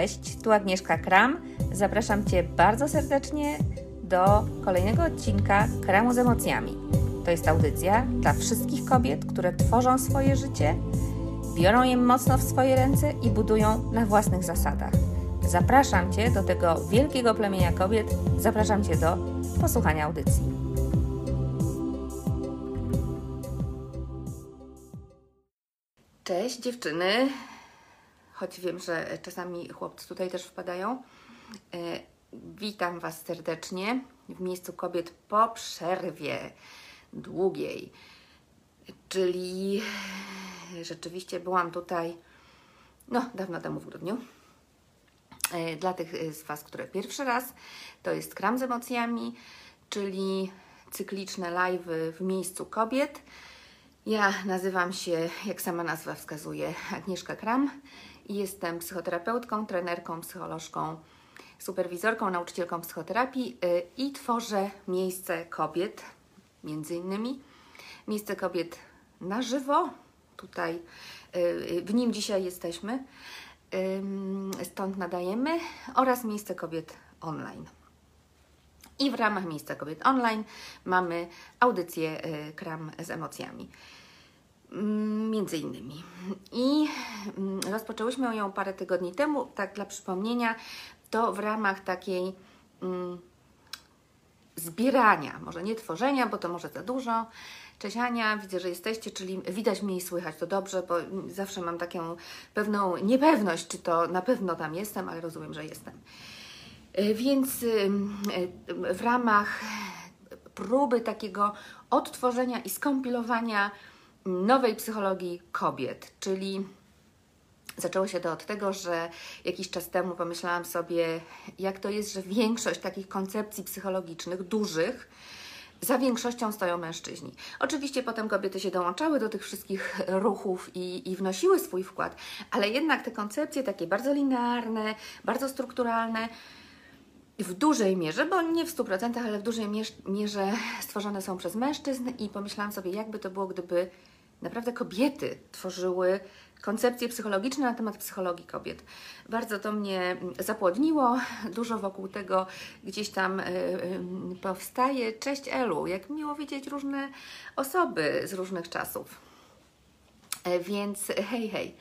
Cześć, tu Agnieszka Kram. Zapraszam Cię bardzo serdecznie do kolejnego odcinka Kramu z emocjami. To jest audycja dla wszystkich kobiet, które tworzą swoje życie, biorą je mocno w swoje ręce i budują na własnych zasadach. Zapraszam Cię do tego wielkiego plemienia kobiet. Zapraszam Cię do posłuchania audycji. Cześć dziewczyny, choć wiem, że czasami chłopcy tutaj też wpadają. Witam Was serdecznie w Miejscu Kobiet po przerwie długiej. Czyli rzeczywiście byłam tutaj dawno temu w grudniu. Dla tych z Was, które pierwszy raz, to jest Kram z emocjami, czyli cykliczne live'y w Miejscu Kobiet. Ja nazywam się, jak sama nazwa wskazuje, Agnieszka Kram i jestem psychoterapeutką, trenerką, psycholożką, superwizorką, nauczycielką psychoterapii i tworzę Miejsce Kobiet, między innymi Miejsce Kobiet na żywo, tutaj w nim dzisiaj jesteśmy, stąd nadajemy, oraz Miejsce Kobiet online. I w ramach Miejsca Kobiet online mamy audycję Kram z emocjami, między innymi. I rozpoczęłyśmy ją parę tygodni temu, tak dla przypomnienia, to w ramach takiej zbierania, może nie tworzenia, bo to może za dużo, Czesiania, widzę, że jesteście, czyli widać mnie i słychać, to dobrze, bo zawsze mam taką pewną niepewność, czy to na pewno tam jestem, ale rozumiem, że jestem. Więc w ramach próby takiego odtworzenia i skompilowania nowej psychologii kobiet, czyli zaczęło się to od tego, że jakiś czas temu pomyślałam sobie, jak to jest, że większość takich koncepcji psychologicznych, dużych, za większością stoją mężczyźni. Oczywiście potem kobiety się dołączały do tych wszystkich ruchów i wnosiły swój wkład, ale jednak te koncepcje takie bardzo linearne, bardzo strukturalne, w dużej mierze, bo nie w 100%, ale w dużej mierze stworzone są przez mężczyzn i pomyślałam sobie, jakby to było, gdyby naprawdę kobiety tworzyły koncepcje psychologiczne na temat psychologii kobiet. Bardzo to mnie zapłodniło, dużo wokół tego gdzieś tam powstaje. Cześć Elu, jak miło widzieć różne osoby z różnych czasów. Więc hej, hej.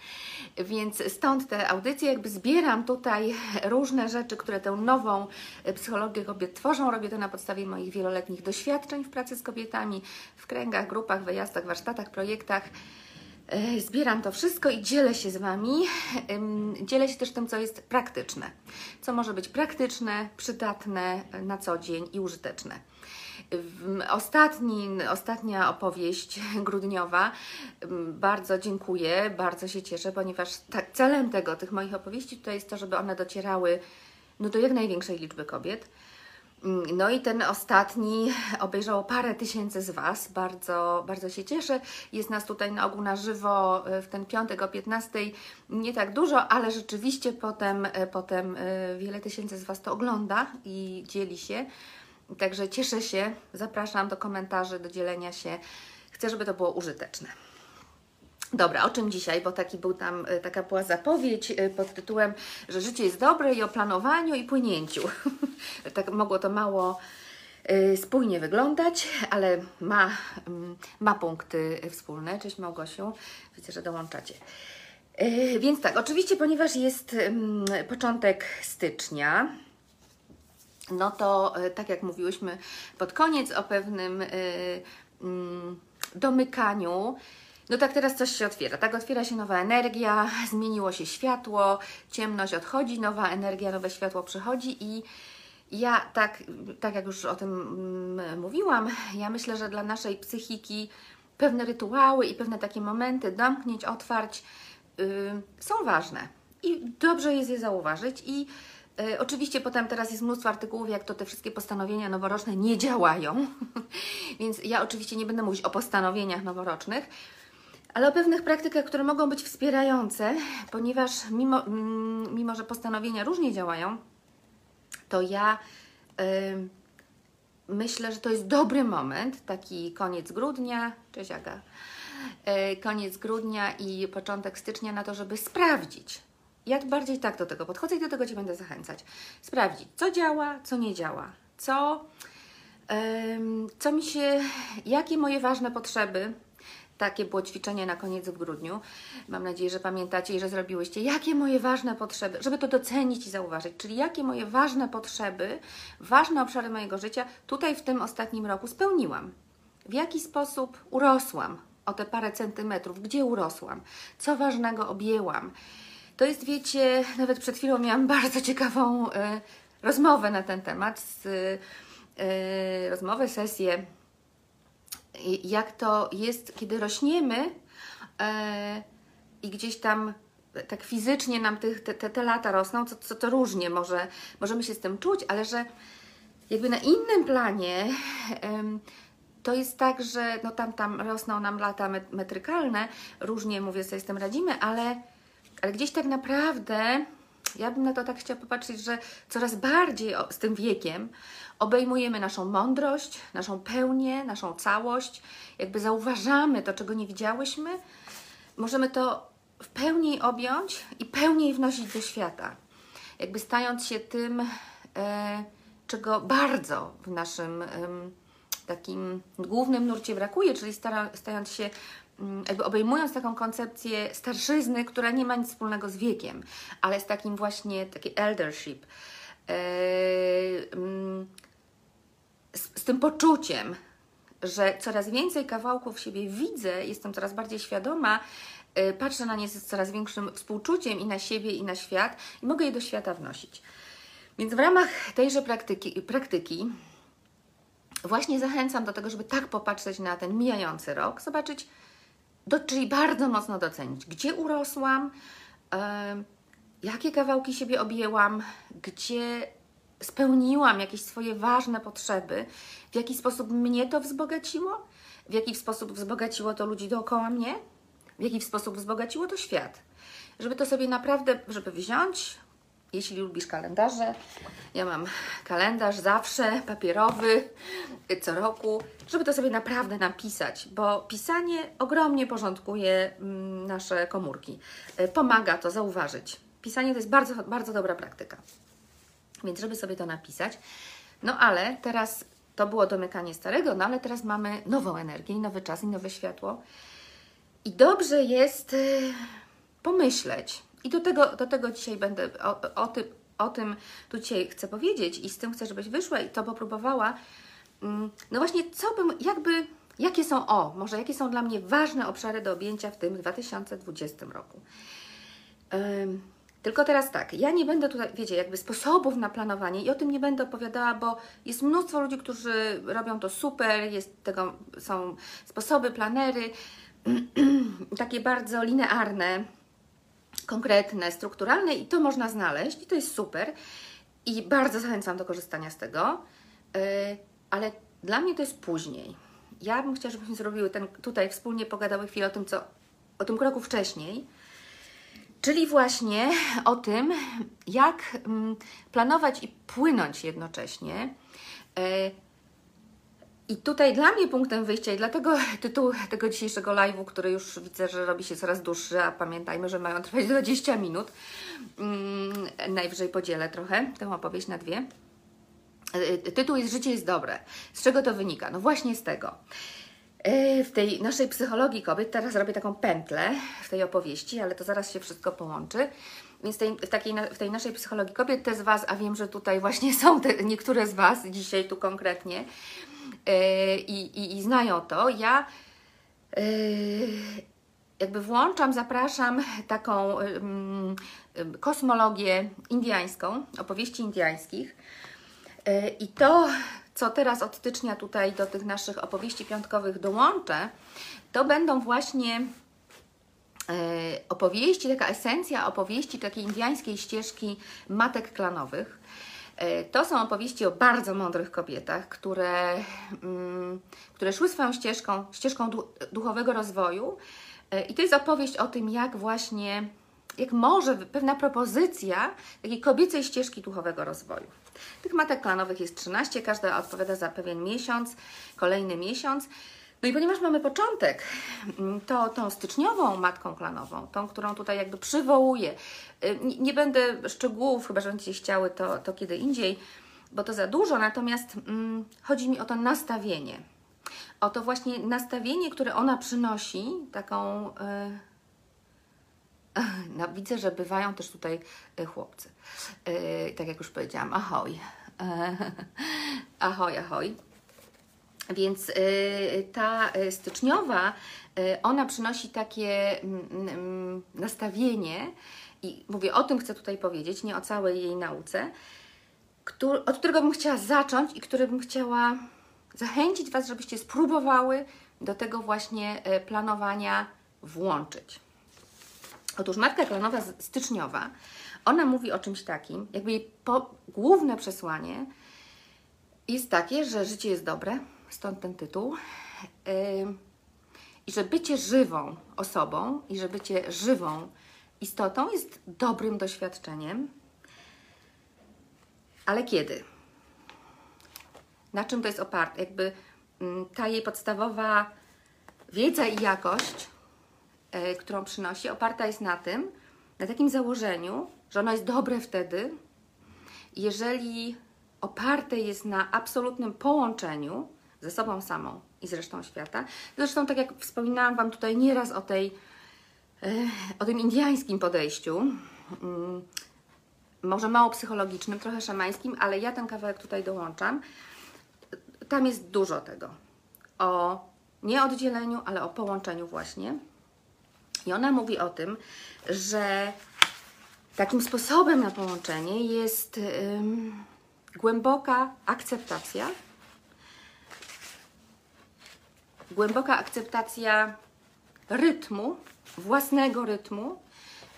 Więc stąd te audycje, jakby zbieram tutaj różne rzeczy, które tę nową psychologię kobiet tworzą. Robię to na podstawie moich wieloletnich doświadczeń w pracy z kobietami, w kręgach, grupach, wyjazdach, warsztatach, projektach. Zbieram to wszystko i dzielę się z Wami. Dzielę się też tym, co jest praktyczne. Co może być praktyczne, przydatne na co dzień i użyteczne. Ostatnia opowieść grudniowa, bardzo dziękuję, bardzo się cieszę, ponieważ celem tych moich opowieści tutaj jest to, żeby one docierały do jak największej liczby kobiet. No i ten ostatni obejrzało parę tysięcy z Was, bardzo, bardzo się cieszę. Jest nas tutaj na ogół na żywo w ten piątek o 15:00, nie tak dużo, ale rzeczywiście potem wiele tysięcy z Was to ogląda i dzieli się. Także cieszę się, zapraszam do komentarzy, do dzielenia się. Chcę, żeby to było użyteczne. Dobra, o czym dzisiaj? Bo taka była zapowiedź pod tytułem, że życie jest dobre i o planowaniu i płynięciu. Tak mogło to mało spójnie wyglądać, ale ma punkty wspólne. Cześć Małgosiu, widzę, że dołączacie. Więc tak, oczywiście, ponieważ jest początek stycznia, no to tak jak mówiłyśmy pod koniec o pewnym domykaniu, no tak teraz coś się otwiera, tak otwiera się nowa energia, zmieniło się światło, ciemność odchodzi, nowa energia, nowe światło przychodzi i ja tak jak już o tym mówiłam, ja myślę, że dla naszej psychiki pewne rytuały i pewne takie momenty domknięć, otwarć są ważne i dobrze jest je zauważyć i oczywiście potem teraz jest mnóstwo artykułów, jak to te wszystkie postanowienia noworoczne nie działają, więc ja oczywiście nie będę mówić o postanowieniach noworocznych, ale o pewnych praktykach, które mogą być wspierające, ponieważ mimo że postanowienia różnie działają, to ja myślę, że to jest dobry moment, taki koniec grudnia, cześć Aga, koniec grudnia i początek stycznia na to, żeby sprawdzić, Ja bardziej tak do tego podchodzę i do tego Cię będę zachęcać. Sprawdzić, co działa, co nie działa, co mi się, jakie moje ważne potrzeby. Takie było ćwiczenie na koniec w grudniu. Mam nadzieję, że pamiętacie i że zrobiłyście. Jakie moje ważne potrzeby, żeby to docenić i zauważyć, czyli jakie moje ważne potrzeby, ważne obszary mojego życia tutaj w tym ostatnim roku spełniłam. W jaki sposób urosłam o te parę centymetrów, gdzie urosłam, co ważnego objęłam. To jest, wiecie, nawet przed chwilą miałam bardzo ciekawą rozmowę na ten temat, sesję, jak to jest, kiedy rośniemy i gdzieś tam tak fizycznie nam te lata rosną, co to różnie może, możemy się z tym czuć, ale że jakby na innym planie to jest tak, że no tam rosną nam lata metrykalne, różnie mówię sobie z tym radzimy, ale gdzieś tak naprawdę ja bym na to tak chciała popatrzeć, że coraz bardziej z tym wiekiem obejmujemy naszą mądrość, naszą pełnię, naszą całość, jakby zauważamy to, czego nie widziałyśmy, możemy to w pełni objąć i pełniej wnosić do świata, jakby stając się tym, czego bardzo w naszym takim głównym nurcie brakuje, czyli stając się jakby obejmując taką koncepcję starszyzny, która nie ma nic wspólnego z wiekiem, ale z takim właśnie eldership, z tym poczuciem, że coraz więcej kawałków siebie widzę, jestem coraz bardziej świadoma, patrzę na nie z coraz większym współczuciem i na siebie, i na świat i mogę je do świata wnosić. Więc w ramach tejże praktyki właśnie zachęcam do tego, żeby tak popatrzeć na ten mijający rok, zobaczyć, czyli bardzo mocno docenić, gdzie urosłam, jakie kawałki siebie objęłam, gdzie spełniłam jakieś swoje ważne potrzeby, w jaki sposób mnie to wzbogaciło, w jaki sposób wzbogaciło to ludzi dookoła mnie, w jaki sposób wzbogaciło to świat. Żeby to sobie naprawdę, żeby wziąć, jeśli lubisz kalendarze, ja mam kalendarz zawsze papierowy, co roku, żeby to sobie naprawdę napisać, bo pisanie ogromnie porządkuje nasze komórki. Pomaga to zauważyć. Pisanie to jest bardzo, bardzo dobra praktyka. Więc żeby sobie to napisać. No ale teraz to było domykanie starego, no ale teraz mamy nową energię, nowy czas i nowe światło. I dobrze jest pomyśleć. I do tego dzisiaj będę o tym tu dzisiaj chcę powiedzieć i z tym chcę, żebyś wyszła i to popróbowała. No właśnie, jakie są dla mnie ważne obszary do objęcia w tym 2020 roku. Tylko teraz tak, ja nie będę tutaj, wiecie, jakby sposobów na planowanie i o tym nie będę opowiadała, bo jest mnóstwo ludzi, którzy robią to super, są sposoby, planery, takie bardzo linearne, konkretne, strukturalne i to można znaleźć i to jest super i bardzo zachęcam do korzystania z tego, ale dla mnie to jest później. Ja bym chciała, żebyśmy zrobiły tutaj wspólnie pogadały chwilę o tym kroku wcześniej, czyli właśnie o tym, jak planować i płynąć jednocześnie. I tutaj dla mnie punktem wyjścia i dlatego tytuł tego dzisiejszego live'u, który już widzę, że robi się coraz dłuższy, a pamiętajmy, że mają trwać 20 minut. Najwyżej podzielę trochę tę opowieść na dwie. Tytuł jest Życie jest dobre. Z czego to wynika? No właśnie z tego. W tej naszej psychologii kobiet, teraz robię taką pętlę w tej opowieści, ale to zaraz się wszystko połączy. Więc w tej naszej psychologii kobiet, te z Was, a wiem, że tutaj właśnie są niektóre z Was dzisiaj tu konkretnie, i znają to, ja jakby włączam, zapraszam taką kosmologię indyjską, opowieści indyjskich i to, co teraz od stycznia tutaj do tych naszych opowieści piątkowych dołączę, to będą właśnie opowieści, taka esencja opowieści takiej indyjskiej ścieżki matek klanowych. To są opowieści o bardzo mądrych kobietach, które szły swoją ścieżką duchowego rozwoju i to jest opowieść o tym, jak może pewna propozycja takiej kobiecej ścieżki duchowego rozwoju. Tych matek klanowych jest 13, każda odpowiada za pewien miesiąc, kolejny miesiąc. No i ponieważ mamy początek, to tą styczniową matką klanową, tą, którą tutaj jakby przywołuję, nie będę szczegółów, chyba że będziecie chciały, to kiedy indziej, bo to za dużo, natomiast chodzi mi o to nastawienie. O to właśnie nastawienie, które ona przynosi, taką... No, widzę, że bywają też tutaj chłopcy. Tak jak już powiedziałam, ahoj. Ahoj, ahoj. Więc ta styczniowa, ona przynosi takie nastawienie i mówię, o tym chcę tutaj powiedzieć, nie o całej jej nauce, od którego bym chciała zacząć i który bym chciała zachęcić Was, żebyście spróbowały do tego właśnie planowania włączyć. Otóż matka klanowa styczniowa, ona mówi o czymś takim, jakby jej główne przesłanie jest takie, że życie jest dobre, stąd ten tytuł, i że bycie żywą osobą i że bycie żywą istotą jest dobrym doświadczeniem. Ale kiedy? Na czym to jest oparte? Jakby ta jej podstawowa wiedza i jakość, którą przynosi, oparta jest na tym, na takim założeniu, że ono jest dobre wtedy, jeżeli oparte jest na absolutnym połączeniu ze sobą samą i z resztą świata. Zresztą, tak jak wspominałam Wam tutaj nieraz o tym indyjskim podejściu, może mało psychologicznym, trochę szamańskim, ale ja ten kawałek tutaj dołączam. Tam jest dużo tego. O nie oddzieleniu, ale o połączeniu właśnie. I ona mówi o tym, że takim sposobem na połączenie jest głęboka akceptacja rytmu, własnego rytmu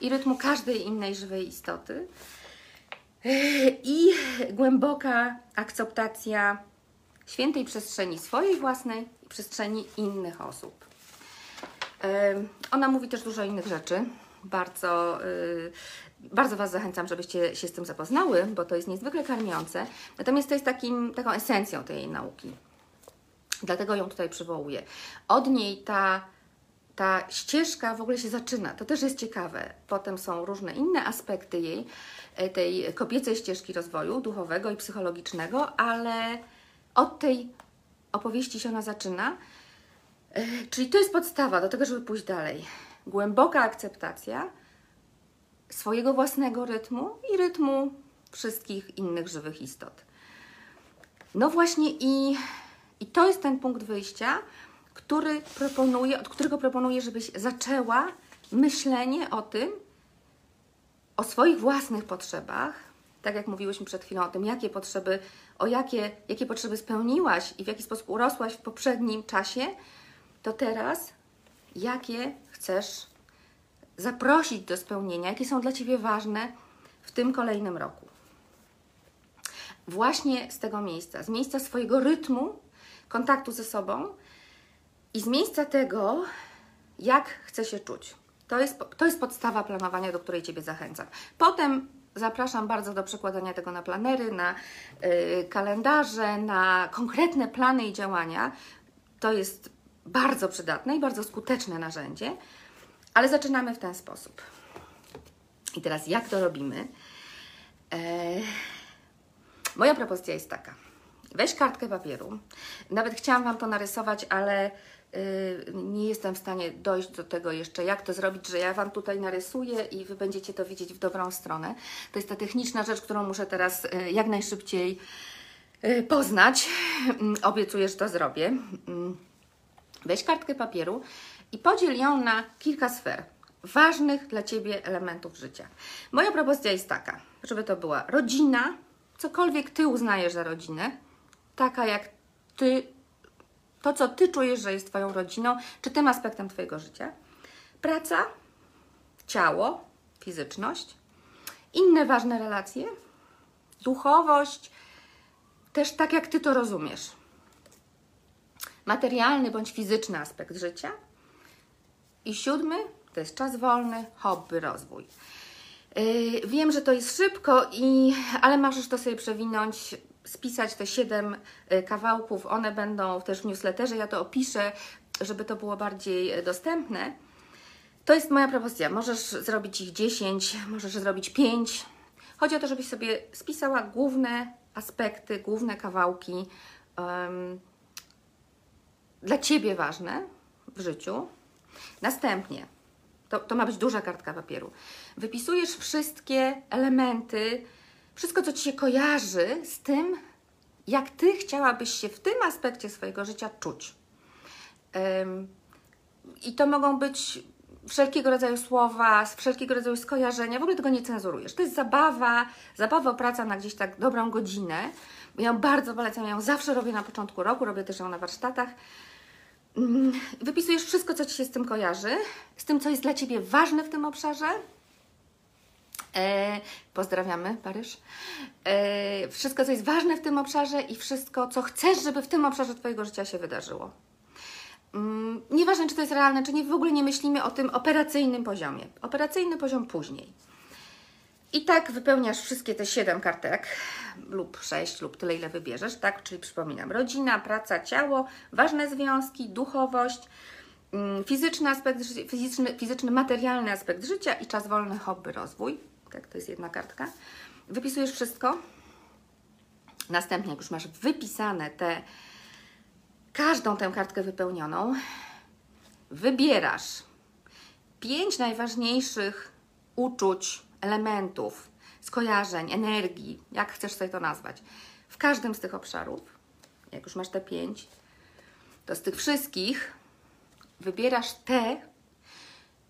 i rytmu każdej innej żywej istoty i głęboka akceptacja świętej przestrzeni swojej własnej i przestrzeni innych osób. Ona mówi też dużo innych rzeczy. Bardzo Was zachęcam, żebyście się z tym zapoznały, bo to jest niezwykle karmiące. Natomiast to jest taką esencją tej nauki. Dlatego ją tutaj przywołuję. Od niej ta ścieżka w ogóle się zaczyna. To też jest ciekawe. Potem są różne inne aspekty jej, tej kobiecej ścieżki rozwoju duchowego i psychologicznego, ale od tej opowieści się ona zaczyna. Czyli to jest podstawa do tego, żeby pójść dalej. Głęboka akceptacja swojego własnego rytmu i rytmu wszystkich innych żywych istot. No właśnie i to jest ten punkt wyjścia, od którego proponuję, żebyś zaczęła myślenie o tym, o swoich własnych potrzebach, tak jak mówiłyśmy przed chwilą o tym, jakie potrzeby spełniłaś i w jaki sposób urosłaś w poprzednim czasie, to teraz jakie chcesz zaprosić do spełnienia, jakie są dla Ciebie ważne w tym kolejnym roku. Właśnie z tego miejsca, z miejsca swojego rytmu, kontaktu ze sobą i z miejsca tego, jak chcę się czuć. To jest podstawa planowania, do której Ciebie zachęcam. Potem zapraszam bardzo do przekładania tego na planery, na kalendarze, na konkretne plany i działania. To jest bardzo przydatne i bardzo skuteczne narzędzie, ale zaczynamy w ten sposób. I teraz jak to robimy? Moja propozycja jest taka. Weź kartkę papieru. Nawet chciałam Wam to narysować, ale nie jestem w stanie dojść do tego jeszcze, jak to zrobić, że ja Wam tutaj narysuję i Wy będziecie to widzieć w dobrą stronę. To jest ta techniczna rzecz, którą muszę teraz jak najszybciej poznać. Obiecuję, że to zrobię. Weź kartkę papieru i podziel ją na kilka sfer ważnych dla Ciebie elementów życia. Moja propozycja jest taka, żeby to była rodzina, cokolwiek Ty uznajesz za rodzinę, taka jak Ty, to co Ty czujesz, że jest Twoją rodziną, czy tym aspektem Twojego życia. Praca, ciało, fizyczność, inne ważne relacje, duchowość, też tak jak Ty to rozumiesz. Materialny bądź fizyczny aspekt życia. I 7. to jest czas wolny, hobby, rozwój. Wiem, że to jest szybko, ale możesz to sobie przewinąć spisać te 7 kawałków, one będą też w newsletterze, ja to opiszę, żeby to było bardziej dostępne. To jest moja propozycja, możesz zrobić ich 10, możesz zrobić 5. Chodzi o to, żebyś sobie spisała główne aspekty, główne kawałki dla Ciebie ważne w życiu. Następnie, to ma być duża kartka papieru, wypisujesz wszystkie elementy, wszystko, co Ci się kojarzy z tym, jak Ty chciałabyś się w tym aspekcie swojego życia czuć. I to mogą być wszelkiego rodzaju słowa, wszelkiego rodzaju skojarzenia, w ogóle tego nie cenzurujesz. To jest zabawa, praca na gdzieś tak dobrą godzinę. Ja ją bardzo polecam, ja ją zawsze robię na początku roku, robię też ją na warsztatach. Wypisujesz wszystko, co Ci się z tym kojarzy, z tym, co jest dla Ciebie ważne w tym obszarze. Pozdrawiamy, Paryż. Wszystko, co jest ważne w tym obszarze i wszystko, co chcesz, żeby w tym obszarze Twojego życia się wydarzyło. Nieważne, czy to jest realne, czy nie, w ogóle nie myślimy o tym operacyjnym poziomie. Operacyjny poziom później. I tak wypełniasz wszystkie te 7 kartek lub 6 lub tyle, ile wybierzesz, tak? Czyli przypominam, rodzina, praca, ciało, ważne związki, duchowość, fizyczny aspekt, fizyczny, materialny aspekt życia i czas wolny, hobby, rozwój. Tak, to jest jedna kartka. Wypisujesz wszystko. Następnie, jak już masz wypisane te, każdą tę kartkę wypełnioną, wybierasz 5 najważniejszych uczuć, elementów, skojarzeń, energii, jak chcesz sobie to nazwać. W każdym z tych obszarów, jak już masz te 5, to z tych wszystkich wybierasz te,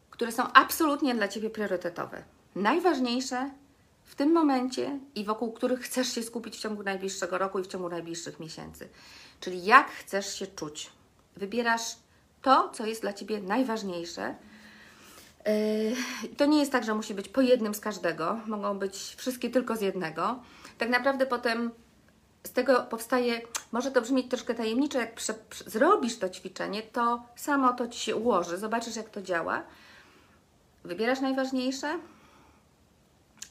które są absolutnie dla Ciebie priorytetowe. Najważniejsze w tym momencie i wokół których chcesz się skupić w ciągu najbliższego roku i w ciągu najbliższych miesięcy. Czyli jak chcesz się czuć. Wybierasz to, co jest dla Ciebie najważniejsze. To nie jest tak, że musi być po jednym z każdego. Mogą być wszystkie tylko z jednego. Tak naprawdę potem z tego powstaje, może to brzmieć troszkę tajemniczo, jak zrobisz to ćwiczenie, to samo to Ci się ułoży. Zobaczysz, jak to działa. Wybierasz najważniejsze.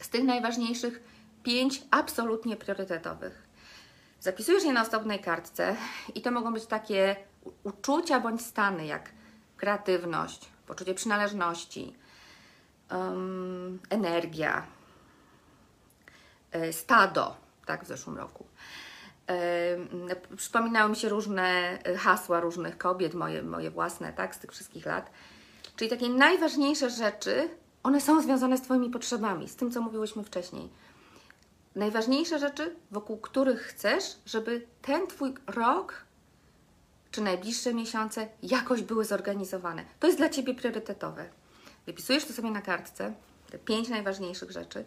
Z tych najważniejszych 5 absolutnie priorytetowych. Zapisujesz je na osobnej kartce i to mogą być takie uczucia bądź stany jak kreatywność, poczucie przynależności, energia, stado, tak w zeszłym roku. Przypominały mi się różne hasła różnych kobiet, moje własne, tak, z tych wszystkich lat. Czyli takie najważniejsze rzeczy, one są związane z Twoimi potrzebami, z tym, co mówiłyśmy wcześniej. Najważniejsze rzeczy, wokół których chcesz, żeby ten Twój rok czy najbliższe miesiące jakoś były zorganizowane. To jest dla Ciebie priorytetowe. Wypisujesz to sobie na kartce, te 5 najważniejszych rzeczy,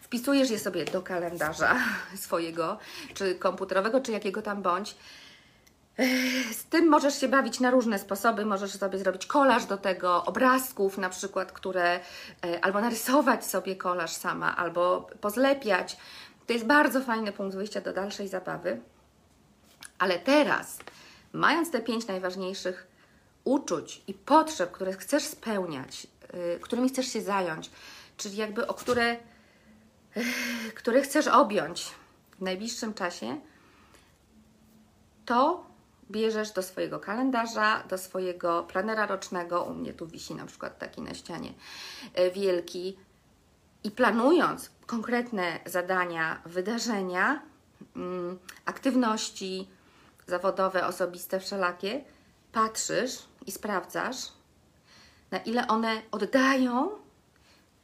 wpisujesz je sobie do kalendarza swojego, czy komputerowego, czy jakiego tam bądź. Z tym możesz się bawić na różne sposoby, możesz sobie zrobić kolaż do tego, obrazków na przykład, które albo narysować sobie kolaż sama, albo pozlepiać. To jest bardzo fajny punkt wyjścia do dalszej zabawy. Ale teraz, mając te 5 najważniejszych uczuć i potrzeb, które chcesz spełniać, którymi chcesz się zająć, czyli jakby o które chcesz objąć w najbliższym czasie, to bierzesz do swojego kalendarza, do swojego planera rocznego, u mnie tu wisi na przykład taki na ścianie wielki, i planując konkretne zadania, wydarzenia, aktywności zawodowe, osobiste, wszelakie, patrzysz i sprawdzasz, na ile one oddają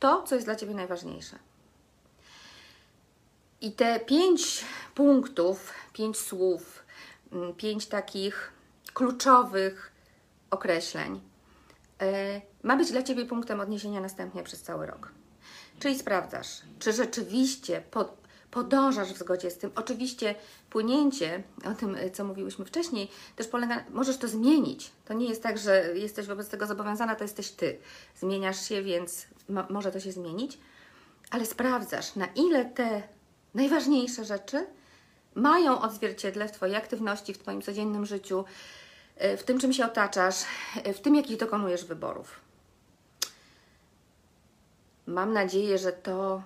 to, co jest dla Ciebie najważniejsze. I te 5 punktów, 5 słów, 5 takich kluczowych określeń ma być dla Ciebie punktem odniesienia następnie przez cały rok. Czyli sprawdzasz, czy rzeczywiście podążasz w zgodzie z tym. Oczywiście płynięcie, o tym co mówiłyśmy wcześniej, też polega, możesz to zmienić. To nie jest tak, że jesteś wobec tego zobowiązana, to jesteś Ty. Zmieniasz się, więc może to się zmienić. Ale sprawdzasz, na ile te najważniejsze rzeczy mają odzwierciedle w Twojej aktywności, w Twoim codziennym życiu, w tym, czym się otaczasz, w tym, jakich dokonujesz wyborów. Mam nadzieję, że to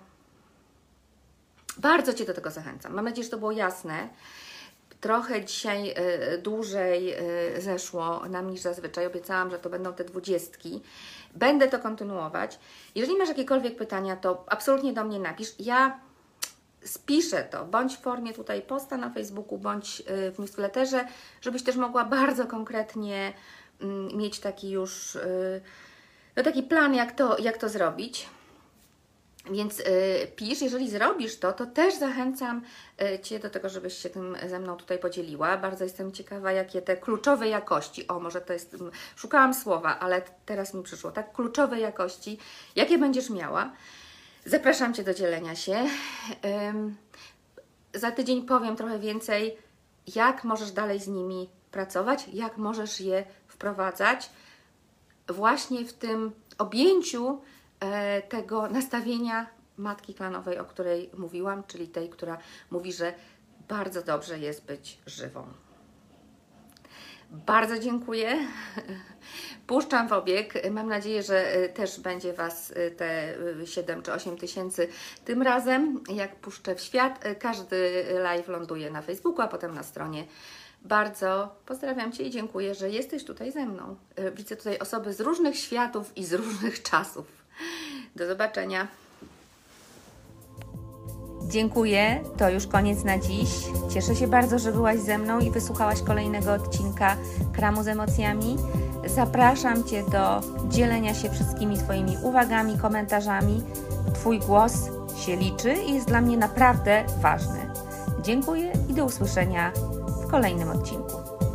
Bardzo Cię do tego zachęcam. Mam nadzieję, że to było jasne. Trochę dzisiaj dłużej zeszło nam niż zazwyczaj. Obiecałam, że to będą te 20. Będę to kontynuować. Jeżeli masz jakiekolwiek pytania, to absolutnie do mnie napisz. Ja spiszę to, bądź w formie tutaj posta na Facebooku, bądź w newsletterze, żebyś też mogła bardzo konkretnie mieć taki już no taki plan, jak to zrobić. Więc pisz, jeżeli zrobisz to, to też zachęcam Cię do tego, żebyś się tym ze mną tutaj podzieliła. Bardzo jestem ciekawa, jakie te kluczowe jakości, o może to jest, szukałam słowa, ale teraz mi przyszło, tak, kluczowe jakości, jakie będziesz miała. Zapraszam Cię do dzielenia się. Za tydzień powiem trochę więcej, jak możesz dalej z nimi pracować, jak możesz je wprowadzać właśnie w tym objęciu tego nastawienia matki klanowej, o której mówiłam, czyli tej, która mówi, że bardzo dobrze jest być żywą. Bardzo dziękuję. Puszczam w obieg. Mam nadzieję, że też będzie Was te 7 czy 8 tysięcy tym razem. Jak puszczę w świat, każdy live ląduje na Facebooku, a potem na stronie. Bardzo pozdrawiam Cię i dziękuję, że jesteś tutaj ze mną. Widzę tutaj osoby z różnych światów i z różnych czasów. Do zobaczenia. Dziękuję, to już koniec na dziś. Cieszę się bardzo, że byłaś ze mną i wysłuchałaś kolejnego odcinka Kramu z emocjami. Zapraszam Cię do dzielenia się wszystkimi swoimi uwagami, komentarzami. Twój głos się liczy i jest dla mnie naprawdę ważny. Dziękuję i do usłyszenia w kolejnym odcinku.